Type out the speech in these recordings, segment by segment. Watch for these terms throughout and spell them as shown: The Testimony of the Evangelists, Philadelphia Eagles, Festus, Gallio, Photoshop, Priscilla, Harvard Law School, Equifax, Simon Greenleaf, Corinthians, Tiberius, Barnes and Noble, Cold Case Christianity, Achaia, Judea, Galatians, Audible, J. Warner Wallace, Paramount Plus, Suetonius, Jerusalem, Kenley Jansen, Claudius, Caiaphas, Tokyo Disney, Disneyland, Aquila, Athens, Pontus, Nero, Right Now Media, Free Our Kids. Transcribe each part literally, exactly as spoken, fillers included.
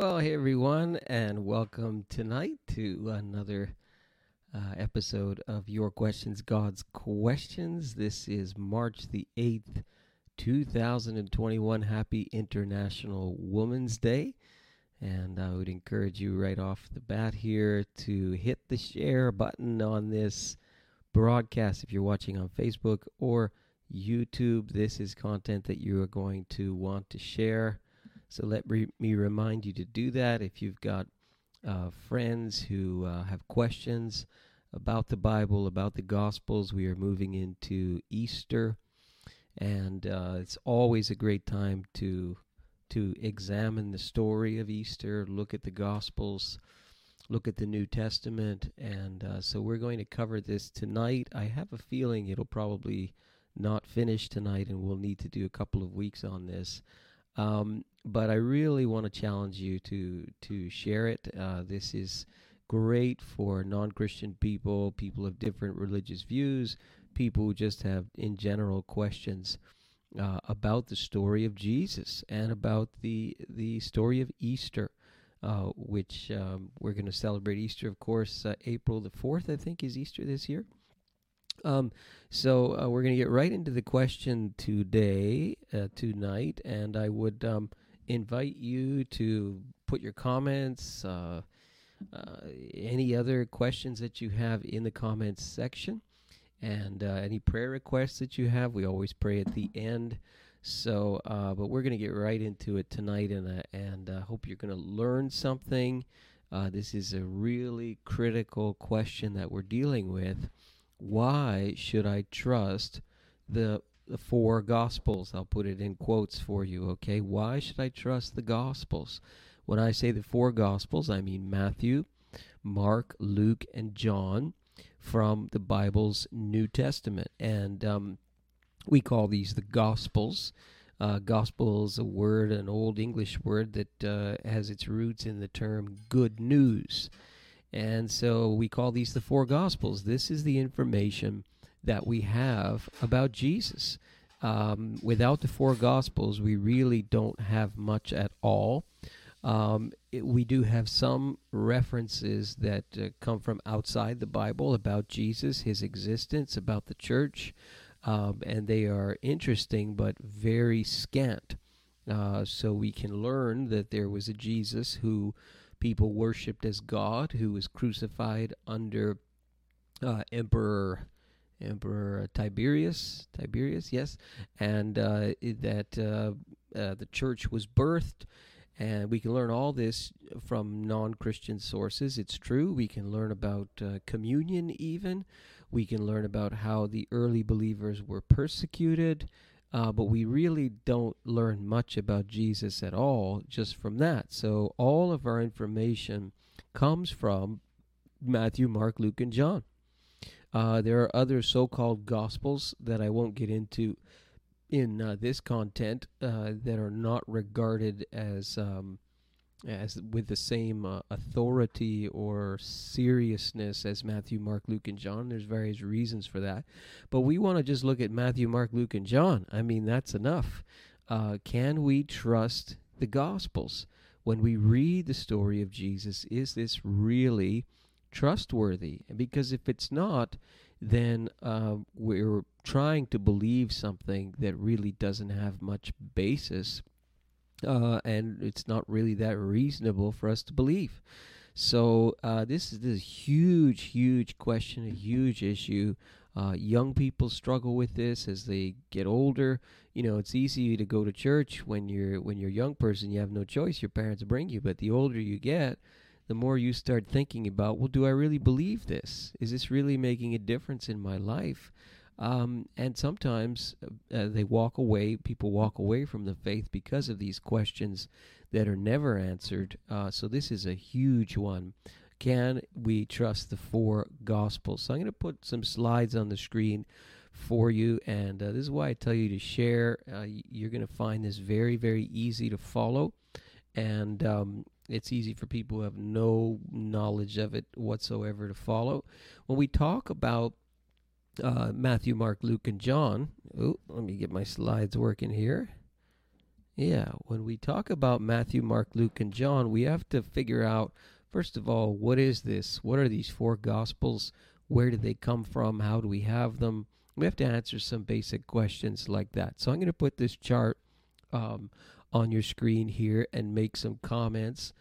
Well, hey everyone, and welcome tonight to another uh, episode of Your Questions, God's Questions. This is March the eighth, two thousand twenty-one. Happy International Women's Day. And I would encourage you right off the bat here to hit the share button on this broadcast if you're watching on Facebook or YouTube. This is content that you are going to want to share. So let re- me remind you to do that. If you've got uh, friends who uh, have questions about the Bible, about the Gospels, we are moving into Easter, and uh, it's always a great time to to examine the story of Easter, look at the Gospels, look at the New Testament, and uh, so we're going to cover this tonight. I have a feeling it'll probably not finish tonight, and we'll need to do a couple of weeks on this. Um, but I really want to challenge you to to share it. Uh, this is great for non-Christian people, people of different religious views, people who just have, in general, questions uh, about the story of Jesus and about the the story of Easter, uh, which um, we're going to celebrate Easter, of course, uh, April the fourth, I think, is Easter this year. Um, so uh, we're going to get right into the question today, uh, tonight, and I would um, invite you to put your comments, uh, uh, any other questions that you have in the comments section, and uh, any prayer requests that you have. We always pray at the end, so uh, but we're going to get right into it tonight, and uh, and I uh, hope you're going to learn something. Uh, this is a really critical question that we're dealing with. Why should I trust the, the four Gospels? I'll put it in quotes for you, okay? Why should I trust the Gospels? When I say the four Gospels, I mean Matthew, Mark, Luke, and John from the Bible's New Testament. And um, we call these the Gospels. Uh, gospel is a word, an old English word that uh, has its roots in the term good news. And so we call these the four Gospels. This is the information that we have about Jesus. Um, without the four Gospels, we really don't have much at all. Um, it, we do have some references that uh, come from outside the Bible about Jesus, his existence, about the church, um, and they are interesting but very scant. Uh, so we can learn that there was a Jesus who people worshipped as God, who was crucified under uh, Emperor Emperor Tiberius. Tiberius, yes, and uh, that uh, uh, the church was birthed, and we can learn all this from non-Christian sources. It's true. We can learn about uh, communion, even. We can learn about how the early believers were persecuted. Uh, but we really don't learn much about Jesus at all just from that. So all of our information comes from Matthew, Mark, Luke, and John. Uh, there are other so-called Gospels that I won't get into in uh, this content uh, that are not regarded as um, as with the same uh, authority or seriousness as Matthew, Mark, Luke, and John. There's various reasons for that. But we want to just look at Matthew, Mark, Luke, and John. I mean, that's enough. Uh, can we trust the Gospels? When we read the story of Jesus, is this really trustworthy? Because if it's not, then uh, we're trying to believe something that really doesn't have much basis. Uh, and it's not really that reasonable for us to believe. So uh, this is this huge, huge question, a huge issue. Uh, young people struggle with this as they get older. You know, it's easy to go to church when you're when you're a young person. You have no choice. Your parents bring you. But the older you get, the more you start thinking about, well, do I really believe this? Is this really making a difference in my life? Um, and sometimes uh, they walk away, people walk away from the faith because of these questions that are never answered. Uh, so this is a huge one. Can we trust the four Gospels? So I'm going to put some slides on the screen for you, and uh, this is why I tell you to share. Uh, you're going to find this very, very easy to follow, and um, it's easy for people who have no knowledge of it whatsoever to follow. When we talk about Uh, Matthew, Mark, Luke, and John. Oh, let me get my slides working here. Yeah, when we talk about Matthew, Mark, Luke, and John, we have to figure out, first of all, what is this? What are these four Gospels? Where did they come from? How do we have them? We have to answer some basic questions like that. So I'm going to put this chart um, on your screen here and make some comments.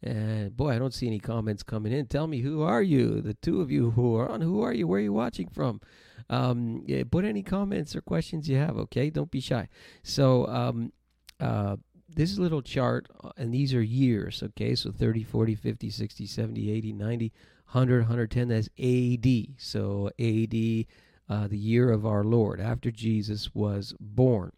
And boy, I don't see any comments coming in. Tell me, who are you? The two of you who are on, who are you? Where are you watching from? Um, yeah, put any comments or questions you have, okay? Don't be shy. So um, uh, this little chart, and these are years, okay? So thirty, forty, fifty, sixty, seventy, eighty, ninety, one hundred, one ten, that's A D. So A D, uh, the year of our Lord, after Jesus was born.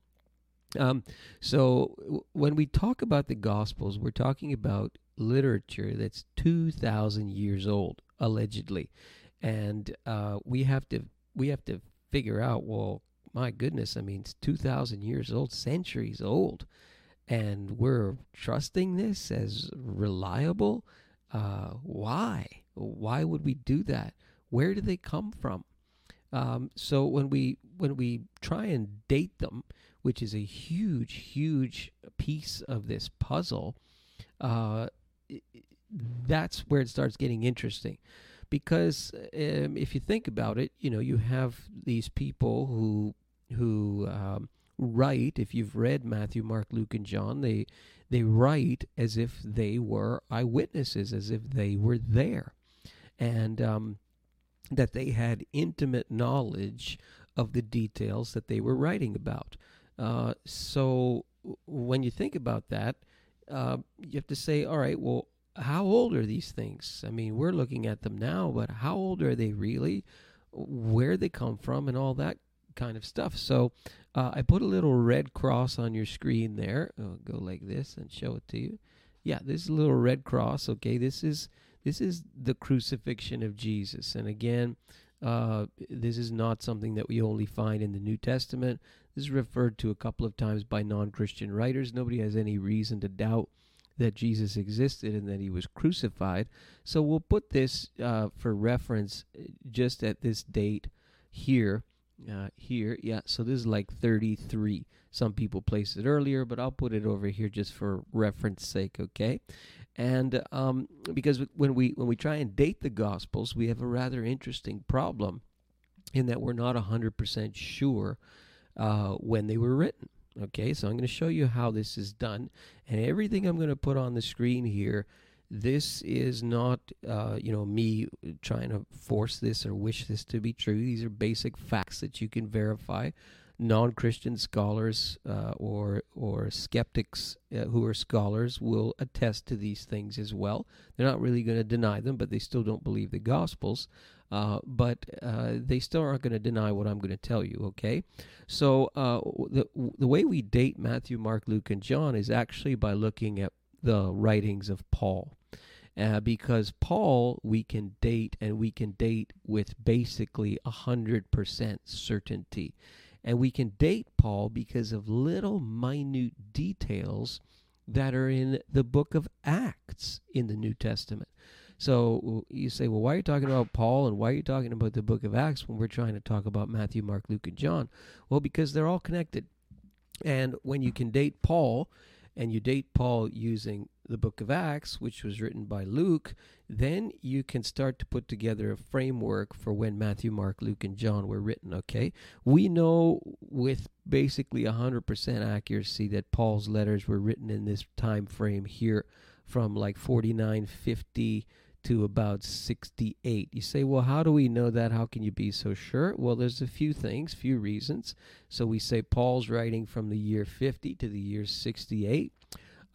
Um, so w- when we talk about the Gospels, we're talking about literature that's two thousand years old, allegedly. And uh, we have to we have to figure out, well, my goodness, I mean, it's two thousand years old, centuries old. And we're trusting this as reliable? Uh, why? Why would we do that? Where do they come from? Um, so when we when we try and date them, which is a huge, huge piece of this puzzle, uh, that's where it starts getting interesting. Because um, if you think about it, you know, you have these people who who um, write, if you've read Matthew, Mark, Luke, and John, they they write as if they were eyewitnesses, as if they were there, and um, that they had intimate knowledge of the details that they were writing about. Uh, so when you think about that, uh, you have to say, all right, well, how old are these things? I mean, we're looking at them now, but how old are they really? Where they come from and all that kind of stuff. So uh, I put a little red cross on your screen there. I'll go like this and show it to you. Yeah, this is a little red cross. Okay, this is this is the crucifixion of Jesus. And again, uh, this is not something that we only find in the New Testament. This is referred to a couple of times by non-Christian writers. Nobody has any reason to doubt that Jesus existed and that he was crucified. So we'll put this uh, for reference just at this date here. Uh, here, yeah, so this is like thirty-three. Some people place it earlier, but I'll put it over here just for reference sake, okay? And um, because when we when we try and date the Gospels, we have a rather interesting problem in that we're not one hundred percent sure uh, when they were written. Okay, so I'm going to show you how this is done. And everything I'm going to put on the screen here, this is not, uh, you know, me trying to force this or wish this to be true. These are basic facts that you can verify. Non-Christian scholars uh, or or skeptics uh, who are scholars will attest to these things as well. They're not really going to deny them, but they still don't believe the Gospels. Uh, but uh, they still aren't going to deny what I'm going to tell you, okay? So uh, the the way we date Matthew, Mark, Luke, and John is actually by looking at the writings of Paul. Uh, because Paul, we can date, and we can date with basically one hundred percent certainty. And we can date Paul because of little minute details that are in the book of Acts in the New Testament. So you say, well, why are you talking about Paul and why are you talking about the book of Acts when we're trying to talk about Matthew, Mark, Luke, and John? Well, because they're all connected. And when you can date Paul, and you date Paul using the book of Acts, which was written by Luke, then you can start to put together a framework for when Matthew, Mark, Luke, and John were written, okay? We know with basically one hundred percent accuracy that Paul's letters were written in this time frame here from like forty-nine fifty to about sixty-eight. You say, well, how do we know that? How can you be so sure? Well, there's a few things, few reasons. So we say Paul's writing from the year fifty to the year sixty-eight.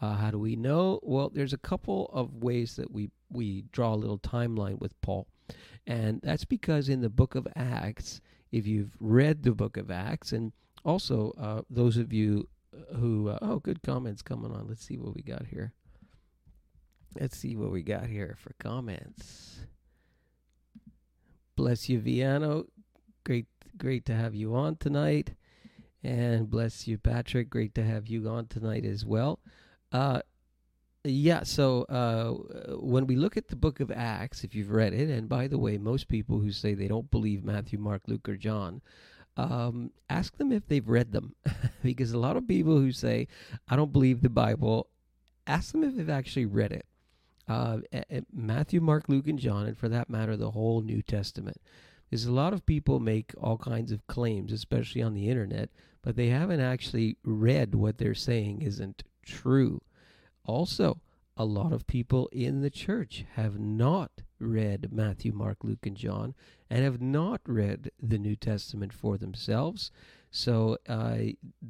Uh, how do we know? Well, there's a couple of ways that we, we draw a little timeline with Paul. And that's because in the book of Acts, if you've read the book of Acts, and also uh, those of you who, uh, oh, good comments coming on. Let's see what we got here. Let's see what we got here for comments. Bless you, Viano. Great, great to have you on tonight. And bless you, Patrick. Great to have you on tonight as well. Uh, yeah, so uh, when we look at the book of Acts, if you've read it, and by the way, most people who say they don't believe Matthew, Mark, Luke, or John, um, ask them if they've read them. Because a lot of people who say, I don't believe the Bible, ask them if they've actually read it. Uh, Matthew, Mark, Luke, and John, and for that matter, the whole New Testament. Because a lot of people make all kinds of claims, especially on the internet, but they haven't actually read what they're saying isn't true. Also, a lot of people in the church have not read Matthew, Mark, Luke, and John, and have not read the New Testament for themselves. So uh,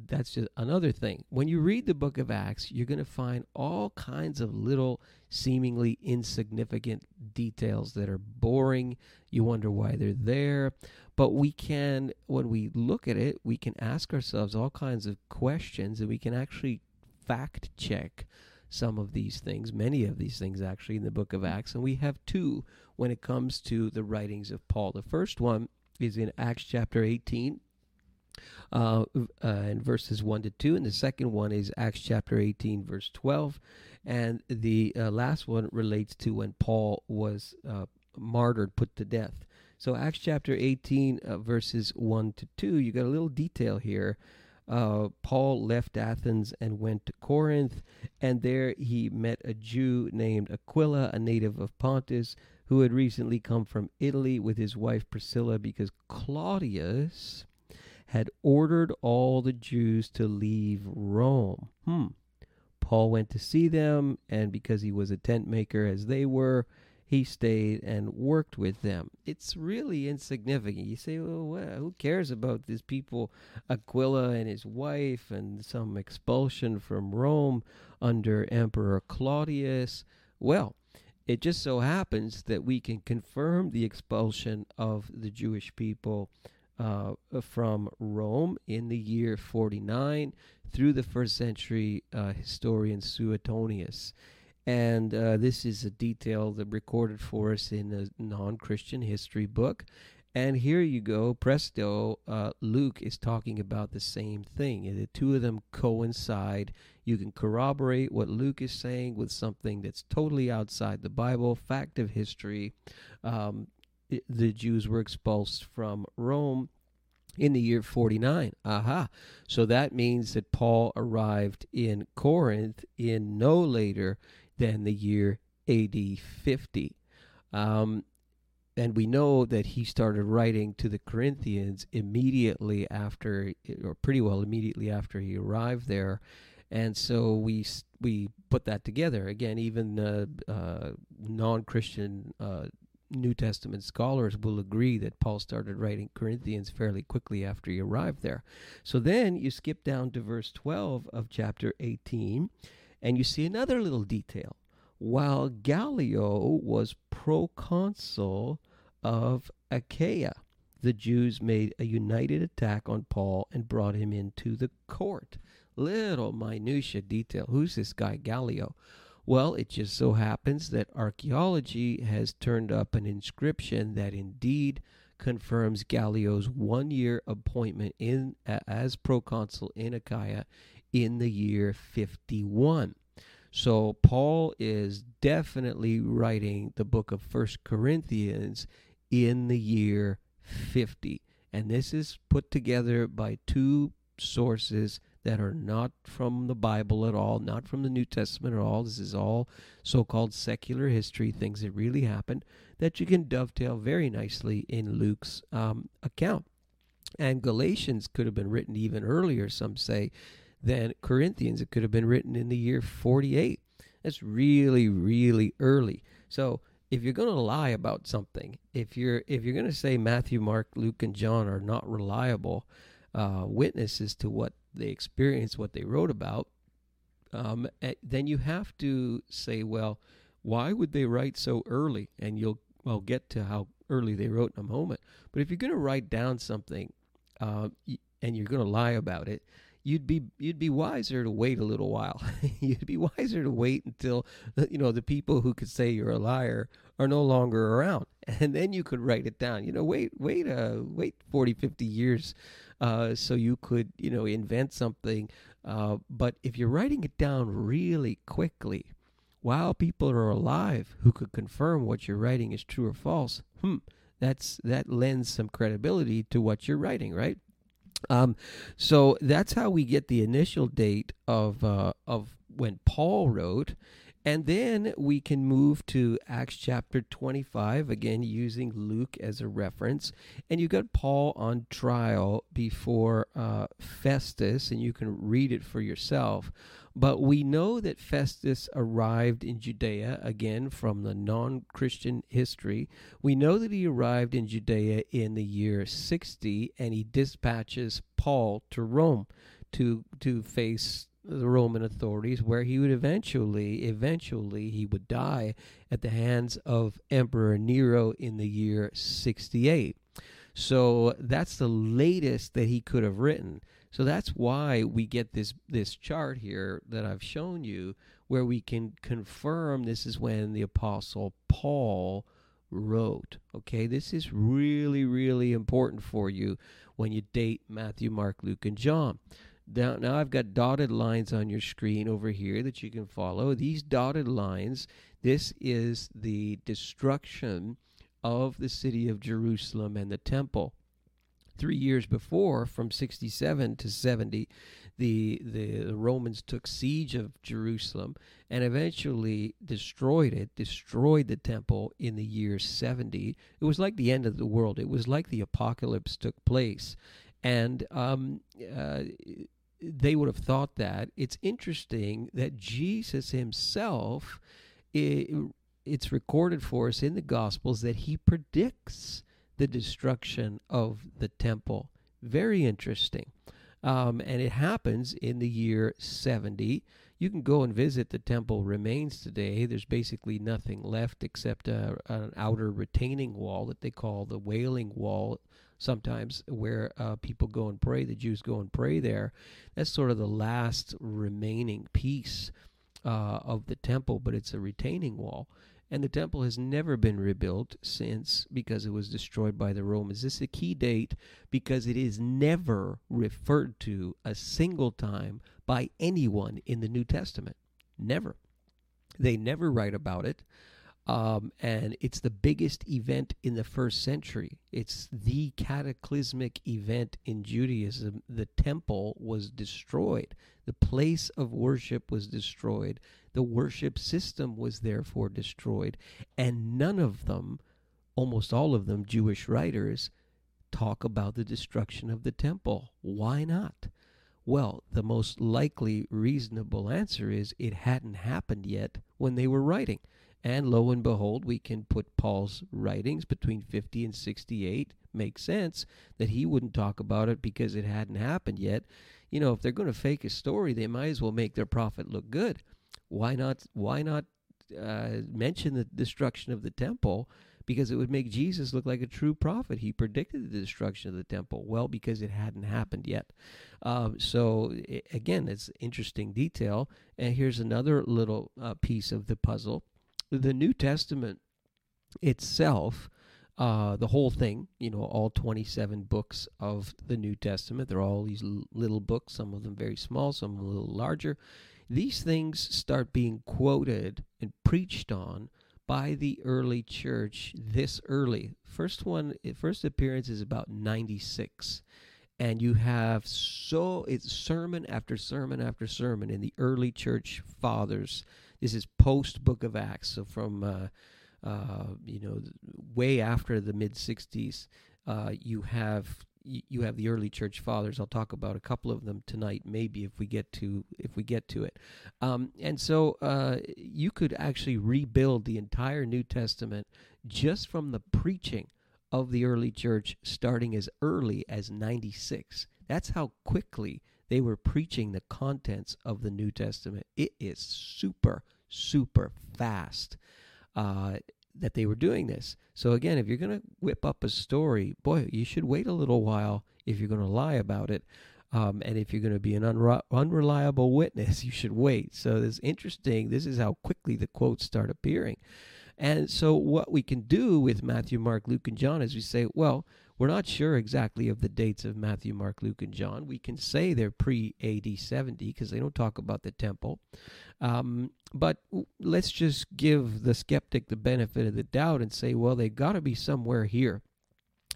that's just another thing. When you read the book of Acts, you're going to find all kinds of little, seemingly insignificant details that are boring. You wonder why they're there. But we can, when we look at it, we can ask ourselves all kinds of questions, and we can actually fact check some of these things, many of these things actually, in the book of Acts. And we have two when it comes to the writings of Paul. The first one is in Acts chapter eighteen uh, uh, and verses one to two, and the second one is Acts chapter eighteen verse twelve, and the uh, last one relates to when Paul was uh, martyred, put to death. So Acts chapter eighteen uh, verses one to two, you got a little detail here. Uh, Paul left Athens and went to Corinth, and there he met a Jew named Aquila, a native of Pontus, who had recently come from Italy with his wife Priscilla, because Claudius had ordered all the Jews to leave Rome. Hmm. Paul went to see them, and because he was a tent maker as they were, he stayed and worked with them. It's really insignificant. You say, well, well, who cares about these people, Aquila and his wife, and some expulsion from Rome under Emperor Claudius? Well, it just so happens that we can confirm the expulsion of the Jewish people uh, from Rome in the year forty-nine through the first century uh, historian Suetonius. And uh, this is a detail that recorded for us in a non-Christian history book. And here you go, presto, uh, Luke is talking about the same thing. The two of them coincide. You can corroborate what Luke is saying with something that's totally outside the Bible, fact of history. Um, it, the Jews were expulsed from Rome in the year forty-nine. Aha. So that means that Paul arrived in Corinth in no later than the year A D fifty. Um, and we know that he started writing to the Corinthians immediately after, or pretty well immediately after he arrived there. And so we we put that together. Again, even uh, uh, non-Christian uh, New Testament scholars will agree that Paul started writing Corinthians fairly quickly after he arrived there. So then you skip down to verse twelve of chapter eighteen, and you see another little detail. While Gallio was proconsul of Achaia, the Jews made a united attack on Paul and brought him into the court. Little minutia detail. Who's this guy Gallio? Well, it just so happens that archaeology has turned up an inscription that indeed confirms Gallio's one-year appointment in uh, as proconsul in Achaia in the year fifty-one. So Paul is definitely writing the book of First Corinthians in the year fifty. And this is put together by two sources that are not from the Bible at all, not from the New Testament at all. This is all so-called secular history, things that really happened, that you can dovetail very nicely in Luke's um, account. And Galatians could have been written even earlier, some say, than Corinthians. It could have been written in the year forty-eight. That's really, really early. So if you're going to lie about something, if you're if you're going to say Matthew, Mark, Luke, and John are not reliable uh, witnesses to what they experienced, what they wrote about, um, then you have to say, well, why would they write so early? And you'll well get to how early they wrote in a moment. But if you're going to write down something uh, and you're going to lie about it, You'd be you'd be wiser to wait a little while. You'd be wiser to wait until, you know, the people who could say you're a liar are no longer around, and then you could write it down. You know, wait wait uh wait forty, fifty years, uh, so you could you know invent something. Uh, but if you're writing it down really quickly, while people are alive who could confirm what you're writing is true or false, hmm, that's that lends some credibility to what you're writing, right? Um, so that's how we get the initial date of uh, of when Paul wrote. And then we can move to Acts chapter twenty-five, again using Luke as a reference. And you've got Paul on trial before uh, Festus, and you can read it for yourself. But we know that Festus arrived in Judea, again from the non-Christian history. We know that he arrived in Judea in the year sixty, and he dispatches Paul to Rome to to face the Roman authorities, where he would eventually, eventually he would die at the hands of Emperor Nero in the year sixty-eight. So that's the latest that he could have written. So that's why we get this, this chart here that I've shown you, where we can confirm this is when the Apostle Paul wrote. Okay, this is really, really important for you when you date Matthew, Mark, Luke, and John. Now, now I've got dotted lines on your screen over here that you can follow. These dotted lines, this is the destruction of the city of Jerusalem and the temple. Three years before, from sixty-seven to seventy, the, the, the Romans took siege of Jerusalem and eventually destroyed it, destroyed the temple in the year seventy. It was like the end of the world. It was like the apocalypse took place. And um, uh, they would have thought that. It's interesting that Jesus himself, it, it's recorded for us in the Gospels that he predicts the destruction of the temple. Very interesting. Um, and it happens in the year seventy. You can go and visit the temple remains today. There's basically nothing left except a, an outer retaining wall that they call the Wailing Wall, sometimes where uh, people go and pray, the Jews go and pray there. That's sort of the last remaining piece uh, of the temple, but it's a retaining wall. And the temple has never been rebuilt since, because it was destroyed by the Romans. This is a key date because it is never referred to a single time by anyone in the New Testament. Never. They never write about it. Um, and it's the biggest event in the first century. It's the cataclysmic event in Judaism. The temple was destroyed. The place of worship was destroyed. The worship system was therefore destroyed. And none of them, almost all of them, Jewish writers, talk about the destruction of the temple. Why not? Well, the most likely reasonable answer is it hadn't happened yet when they were writing. And lo and behold, we can put Paul's writings between fifty and sixty-eight. Makes sense that he wouldn't talk about it because it hadn't happened yet. You know, if they're going to fake a story, they might as well make their prophet look good. Why not? Why not uh, mention the destruction of the temple? Because it would make Jesus look like a true prophet. He predicted the destruction of the temple. Well, because it hadn't happened yet. Um, so, it, again, it's interesting detail. And here's another little uh, piece of the puzzle. The New Testament itself, uh, the whole thing, you know, all twenty-seven books of the New Testament, they're all these l- little books, some of them very small, some a little larger. These things start being quoted and preached on by the early church this early. First one, first appearance is about ninety-six. And you have so, it's sermon after sermon after sermon in the early church fathers. This is post-Book of Acts, so from, uh, uh, you know, way after the mid-sixties, uh, you have you have the early church fathers. I'll talk about a couple of them tonight, maybe if we get to if we get to it. Um, and so uh, you could actually rebuild the entire New Testament just from the preaching of the early church, starting as early as ninety-six. That's how quickly they were preaching the contents of the New Testament. It is super, super fast uh, that they were doing this. So again, if you're going to whip up a story, boy, you should wait a little while if you're going to lie about it. Um, and if you're going to be an unre- unreliable witness, you should wait. So it's interesting. This is how quickly the quotes start appearing. And so what we can do with Matthew, Mark, Luke, and John is we say, well, we're not sure exactly of the dates of Matthew, Mark, Luke, and John. We can say they're pre-A D seventy because they don't talk about the temple. Um, but w- let's just give the skeptic the benefit of the doubt and say, well, they've got to be somewhere here.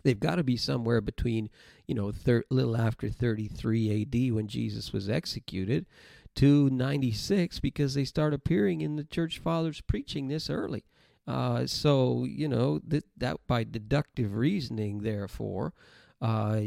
They've got to be somewhere between, you know, thir- little after thirty-three A D when Jesus was executed to ninety-six, because they start appearing in the church fathers preaching this early. Uh, so, you know, that, that by deductive reasoning, therefore, uh,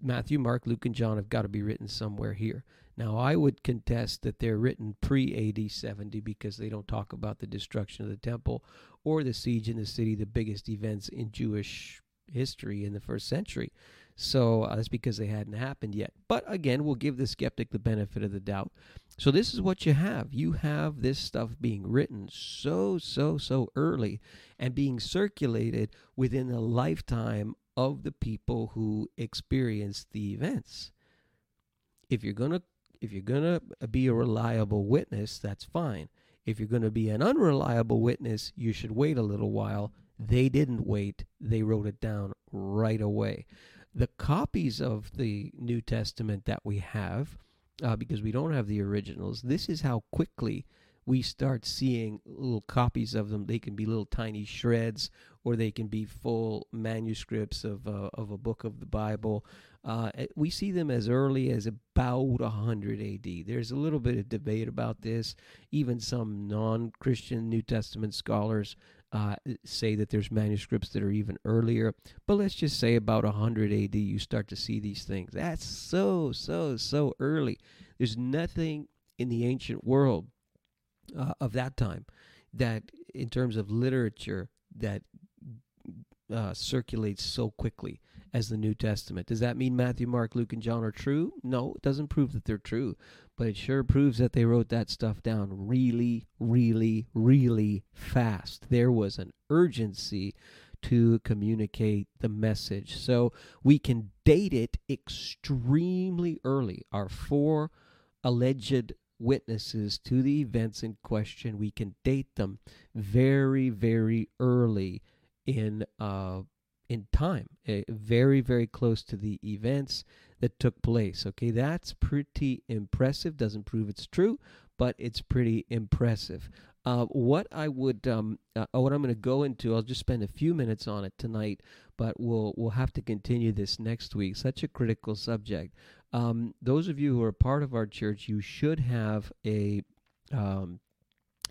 Matthew, Mark, Luke, and John have got to be written somewhere here. Now, I would contest that they're written pre A D seventy because they don't talk about the destruction of the temple or the siege in the city, the biggest events in Jewish history in the first century. So uh, that's because they hadn't happened yet. But again, we'll give the skeptic the benefit of the doubt. So this is what you have. You have this stuff being written so, so, so early and being circulated within the lifetime of the people who experienced the events. If you're going to If you're going to be a reliable witness, that's fine. If you're going to be an unreliable witness, you should wait a little while. They didn't wait. They wrote it down right away. The copies of the New Testament that we have, uh, because we don't have the originals, this is how quickly we start seeing little copies of them. They can be little tiny shreds, or they can be full manuscripts of uh, of a book of the Bible. Uh, we see them as early as about one hundred A D. There's a little bit of debate about this. Even some non-Christian New Testament scholars uh, say that there's manuscripts that are even earlier. But let's just say about one hundred A D you start to see these things. That's so, so, so early. There's nothing in the ancient world Uh, of that time that in terms of literature that uh, circulates so quickly as the New Testament. Does that mean Matthew, Mark, Luke, and John are true? No, it doesn't prove that they're true, but it sure proves that they wrote that stuff down really, really, really fast. There was an urgency to communicate the message. So we can date it extremely early. Our four alleged witnesses to the events in question, we can date them very, very early in uh, in time, uh, very, very close to the events that took place. Okay, that's pretty impressive. Doesn't prove it's true, but it's pretty impressive. Uh, what I would, um, uh, what I'm going to go into, I'll just spend a few minutes on it tonight, but we'll we'll have to continue this next week. Such a critical subject. Um, those of you who are part of our church, you should have a um,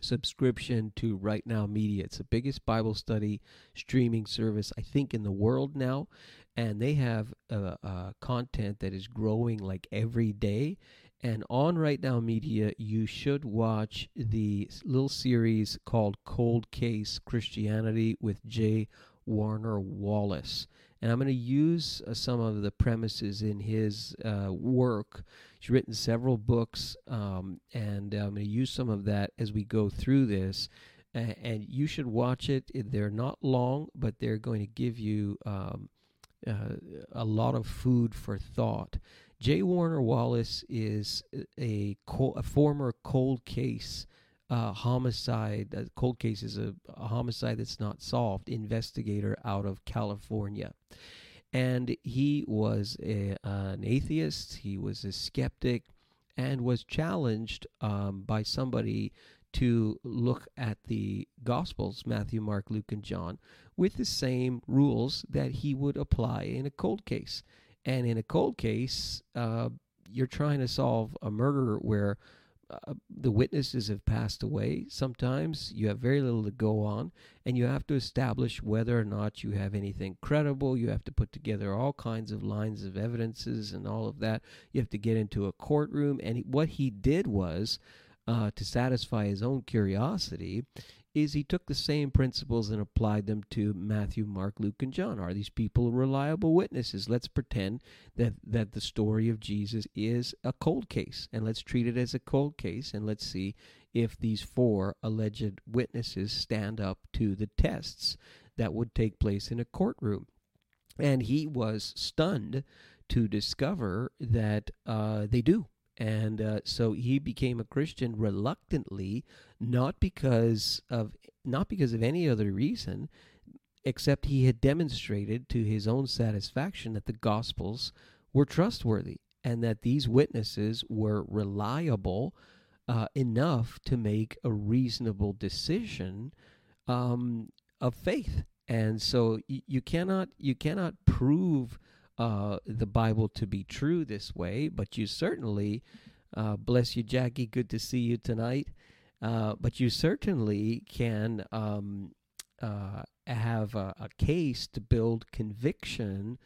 subscription to Right Now Media. It's the biggest Bible study streaming service, I think, in the world now. And they have uh, uh, content that is growing like every day. And on Right Now Media, you should watch the little series called Cold Case Christianity with J. Warner Wallace. And I'm going to use uh, some of the premises in his uh, work. He's written several books, um, and uh, I'm going to use some of that as we go through this. A- and you should watch it. They're not long, but they're going to give you um, uh, a lot of food for thought. J. Warner Wallace is a, co- a former cold case Uh, homicide, uh, cold case is a, a homicide that's not solved, investigator out of California. And he was a, uh, an atheist, he was a skeptic, and was challenged um, by somebody to look at the Gospels, Matthew, Mark, Luke, and John, with the same rules that he would apply in a cold case. And in a cold case, uh, you're trying to solve a murder where Uh, the witnesses have passed away. Sometimes you have very little to go on, and you have to establish whether or not you have anything credible. You have to put together all kinds of lines of evidences and all of that. You have to get into a courtroom. And what he did was, uh, to satisfy his own curiosity, is he took the same principles and applied them to Matthew, Mark, Luke, and John. Are these people reliable witnesses? Let's pretend that, that the story of Jesus is a cold case, and let's treat it as a cold case, and let's see if these four alleged witnesses stand up to the tests that would take place in a courtroom. And he was stunned to discover that uh, they do. And uh, so he became a Christian reluctantly, not because of not because of any other reason, except he had demonstrated to his own satisfaction that the Gospels were trustworthy and that these witnesses were reliable uh, enough to make a reasonable decision um, of faith. And so y- you cannot you cannot prove uh, the Bible to be true this way, but you certainly, uh, bless you, Jackie, good to see you tonight, uh, but you certainly can um, uh, have a, a case to build conviction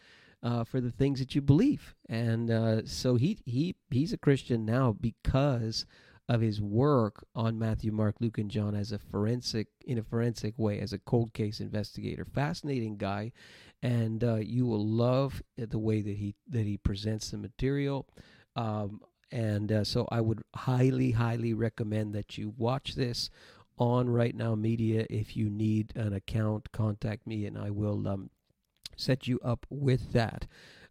uh, for the things that you believe. And uh, so he he he's a Christian now because of his work on Matthew, Mark, Luke, and John as a forensic, in a forensic way, as a cold case investigator. Fascinating guy, and uh, you will love the way that he that he presents the material. Um, and uh, so I would highly, highly recommend that you watch this on Right Now Media. If you need an account, contact me, and I will um, set you up with that.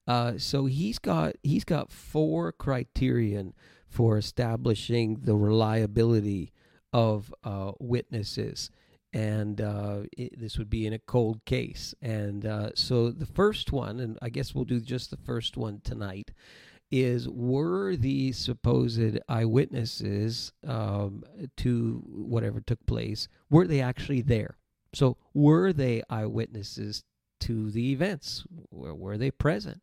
Uh, so he's got he's got four criterion for establishing the reliability of uh, witnesses. And uh, it, this would be in a cold case. And uh, so the first one, and I guess we'll do just the first one tonight, is were these supposed eyewitnesses um, to whatever took place, were they actually there? So were they eyewitnesses to the events? Were, were they present?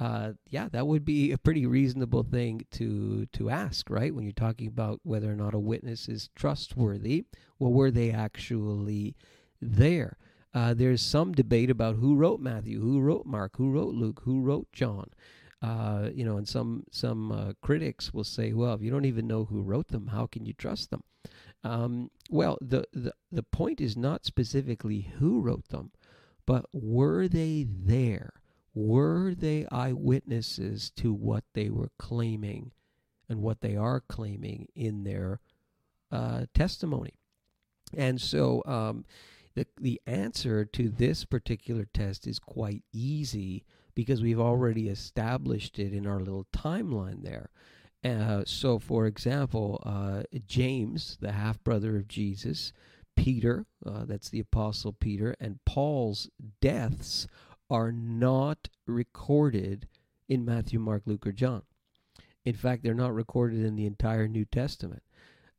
Uh, yeah, that would be a pretty reasonable thing to to ask, right? When you're talking about whether or not a witness is trustworthy, well, were they actually there? Uh, there's some debate about who wrote Matthew, who wrote Mark, who wrote Luke, who wrote John. Uh, you know, and some some uh, critics will say, well, if you don't even know who wrote them, how can you trust them? Um, well, the, the the point is not specifically who wrote them, but were they there? Were they eyewitnesses to what they were claiming and what they are claiming in their uh, testimony? And so um, the the answer to this particular test is quite easy because we've already established it in our little timeline there. Uh, so, for example, uh, James, the half-brother of Jesus, Peter, uh, that's the Apostle Peter, and Paul's deaths are not recorded in Matthew, Mark, Luke, or John. In fact, they're not recorded in the entire New Testament.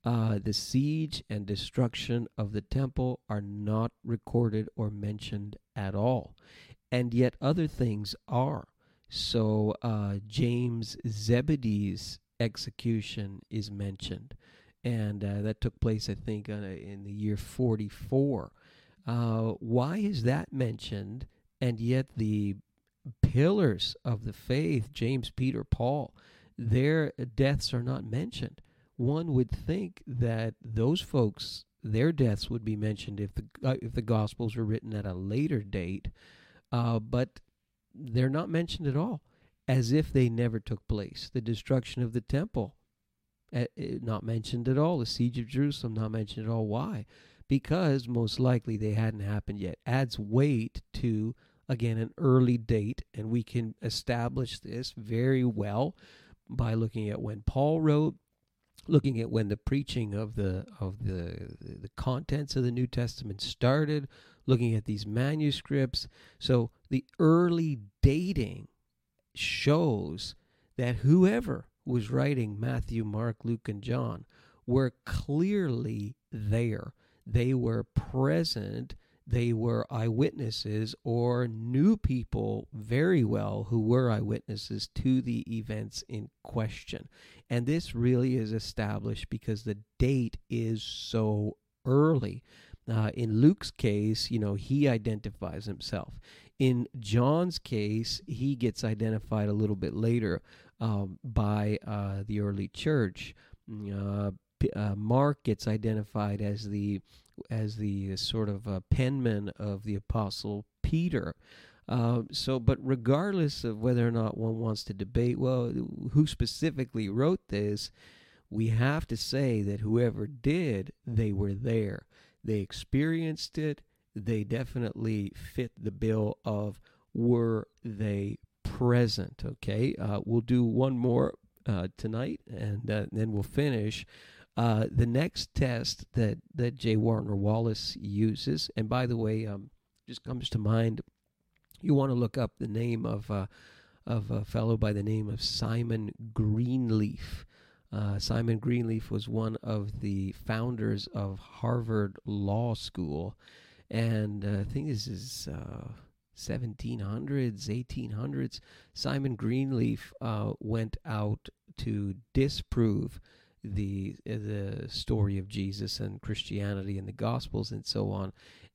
Uh, the siege and destruction of the temple are not recorded or mentioned at all. And yet other things are. So uh, James Zebedee's execution is mentioned. And uh, that took place, I think, uh, in the year forty-four. Uh, why is that mentioned? And yet the pillars of the faith, James, Peter, Paul, their deaths are not mentioned. One would think that those folks, their deaths would be mentioned if the uh, if the Gospels were written at a later date, uh, but they're not mentioned at all, as if they never took place. The destruction of the temple, uh, not mentioned at all. The siege of Jerusalem, not mentioned at all. Why? Because most likely they hadn't happened yet. Adds weight to, again, an early date, and we can establish this very well by looking at when Paul wrote, looking at when the preaching of the of the the contents of the New Testament started, looking at these manuscripts. So the early dating shows that whoever was writing Matthew, Mark, Luke, and John were clearly there. They were present. They were eyewitnesses or knew people very well who were eyewitnesses to the events in question. And this really is established because the date is so early. Uh, in Luke's case, you know, he identifies himself. In John's case, he gets identified a little bit later um, by uh, the early church. Uh, Uh, Mark gets identified as the as the sort of uh, penman of the Apostle Peter. Uh, so, but regardless of whether or not one wants to debate, well, who specifically wrote this, we have to say that whoever did, they were there. They experienced it. They definitely fit the bill of were they present, okay? Uh, we'll do one more uh, tonight, and uh, then we'll finish. Uh, the next test that, that J. Warner Wallace uses, and by the way, um, just comes to mind, you want to look up the name of, uh, of a fellow by the name of Simon Greenleaf. Uh, Simon Greenleaf was one of the founders of Harvard Law School, and uh, I think this is uh, seventeen hundreds, eighteen hundreds, Simon Greenleaf uh, went out to disprove the uh, the story of Jesus and Christianity and the Gospels and so on.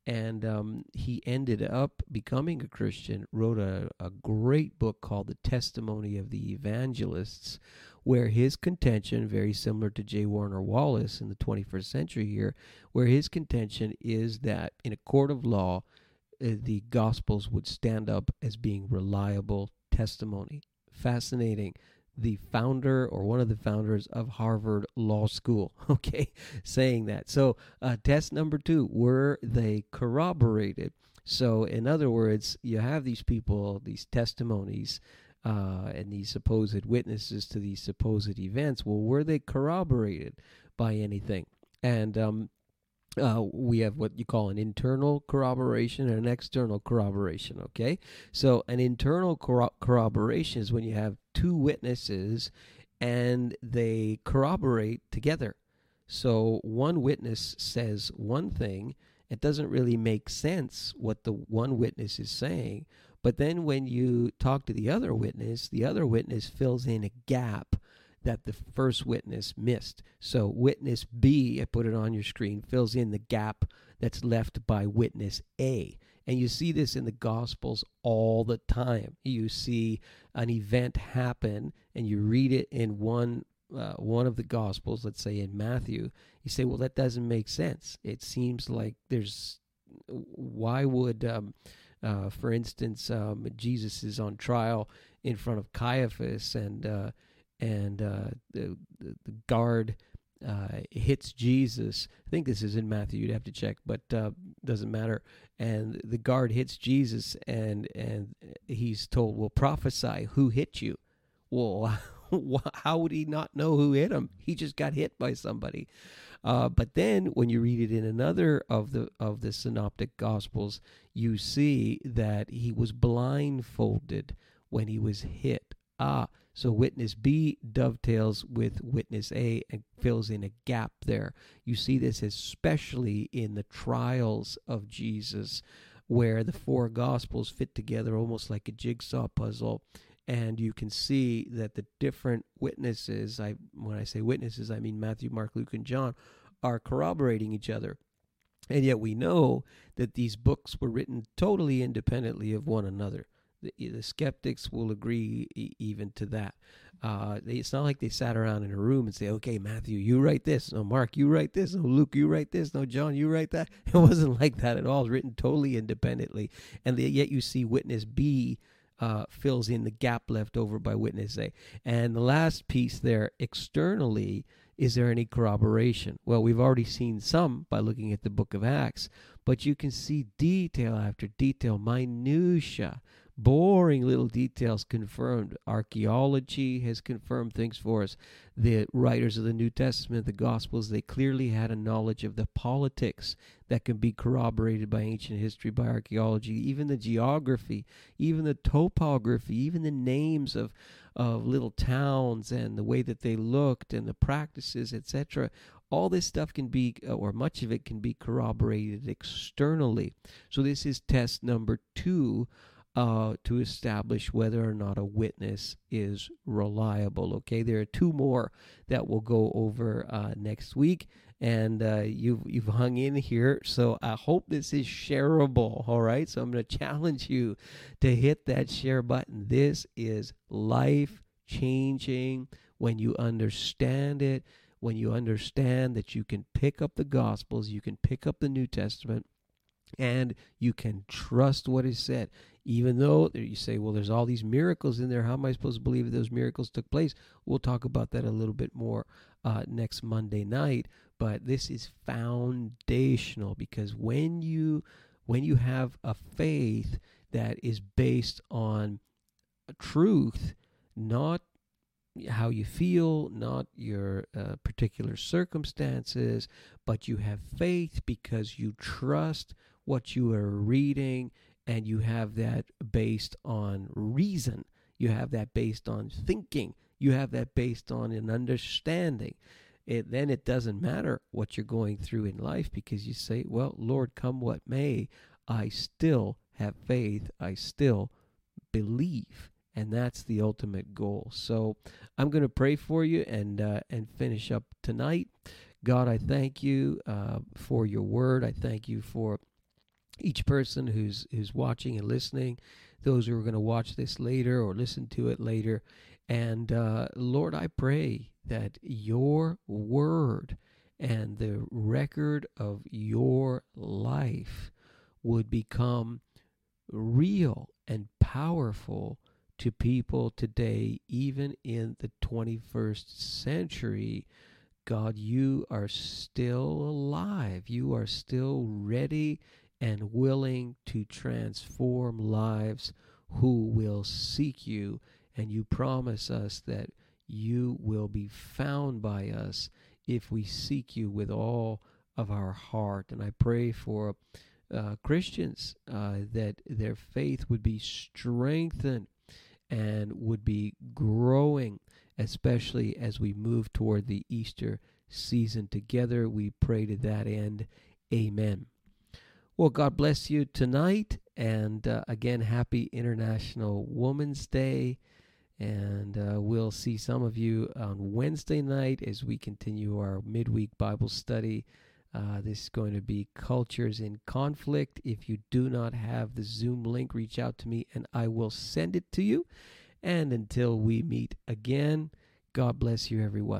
And um, he ended up becoming a Christian, wrote a, a great book called The Testimony of the Evangelists, where his contention, very similar to J. Warner Wallace in the twenty-first century here, where his contention is that in a court of law, uh, the Gospels would stand up as being reliable testimony. Fascinating. The founder or one of the founders of Harvard Law School, okay, saying that. So uh, test number two, were they corroborated? So in other words, you have these people, these testimonies, uh, and these supposed witnesses to these supposed events. Well, were they corroborated by anything? And um, uh, we have what you call an internal corroboration and an external corroboration, okay? So an internal corro- corroboration is when you have two witnesses and they corroborate together. So one witness says one thing. It doesn't really make sense what the one witness is saying. But then when you talk to the other witness, the other witness fills in a gap that the first witness missed. So witness B, I put it on your screen, fills in the gap that's left by witness A. And you see this in the Gospels all the time. You see an event happen, and you read it in one uh, one of the Gospels, let's say in Matthew. You say, well, that doesn't make sense. It seems like there's... Why would, um, uh, for instance, um, Jesus is on trial in front of Caiaphas, and, uh, and uh, the, the guard... Uh, hits Jesus. I think this is in Matthew. You'd have to check, but uh, doesn't matter. And the guard hits Jesus, and and he's told, "Well, prophesy who hit you." Well, how would he not know who hit him? He just got hit by somebody. Uh, but then, when you read it in another of the of the Synoptic Gospels, you see that he was blindfolded when he was hit. Ah, so witness B dovetails with witness A and fills in a gap there. You see this especially in the trials of Jesus, where the four Gospels fit together almost like a jigsaw puzzle. And you can see that the different witnesses, I when I say witnesses, I mean Matthew, Mark, Luke, and John, are corroborating each other. And yet we know that these books were written totally independently of one another. The, the skeptics will agree e- even to that. Uh, they, it's not like they sat around in a room and say, okay, Matthew, you write this. No, Mark, you write this. No, Luke, you write this. No, John, you write that. It wasn't like that at all. It was written totally independently. And the, yet you see witness B uh, fills in the gap left over by witness A. And the last piece there, externally, is there any corroboration? Well, we've already seen some by looking at the book of Acts, but you can see detail after detail, minutia, boring little details confirmed. Archaeology has confirmed things for us. The writers of the New Testament, the Gospels, they clearly had a knowledge of the politics that can be corroborated by ancient history, by archaeology, even the geography, even the topography, even the names of, of little towns and the way that they looked and the practices, et cetera. All this stuff can be, or much of it can be corroborated externally. So this is test number two. Uh, to establish whether or not a witness is reliable. Okay, there are two more that we'll go over uh, next week, and uh, you've you've hung in here, so I hope this is shareable. All right, so I'm going to challenge you to hit that share button. This is life-changing when you understand it, when you understand that you can pick up the Gospels, you can pick up the New Testament, and you can trust what is said. Even though you say, well, there's all these miracles in there, how am I supposed to believe that those miracles took place? We'll talk about that a little bit more uh, next Monday night. But this is foundational, because when you when you have a faith that is based on truth, not how you feel, not your uh, particular circumstances, but you have faith because you trust what you are reading, and you have that based on reason. You have that based on thinking. You have that based on an understanding. And then it doesn't matter what you're going through in life, because you say, well, Lord, come what may, I still have faith, I still believe. And that's the ultimate goal. So I'm going to pray for you and uh, and finish up tonight. God, I thank you uh, for your word. I thank you for each person who's who's watching and listening, those who are going to watch this later or listen to it later. And uh, Lord, I pray that your word and the record of your life would become real and powerful to people today, even in the twenty-first century. God, you are still alive. You are still ready and willing to transform lives who will seek you. And you promise us that you will be found by us if we seek you with all of our heart. And I pray for uh, Christians uh, that their faith would be strengthened and would be growing, especially as we move toward the Easter season together. We pray to that end. Amen. Well, God bless you tonight. And uh, again, happy International Women's Day. And uh, we'll see some of you on Wednesday night as we continue our midweek Bible study. Uh, this is going to be Cultures in Conflict. If you do not have the Zoom link, reach out to me and I will send it to you. And until we meet again, God bless you, everyone.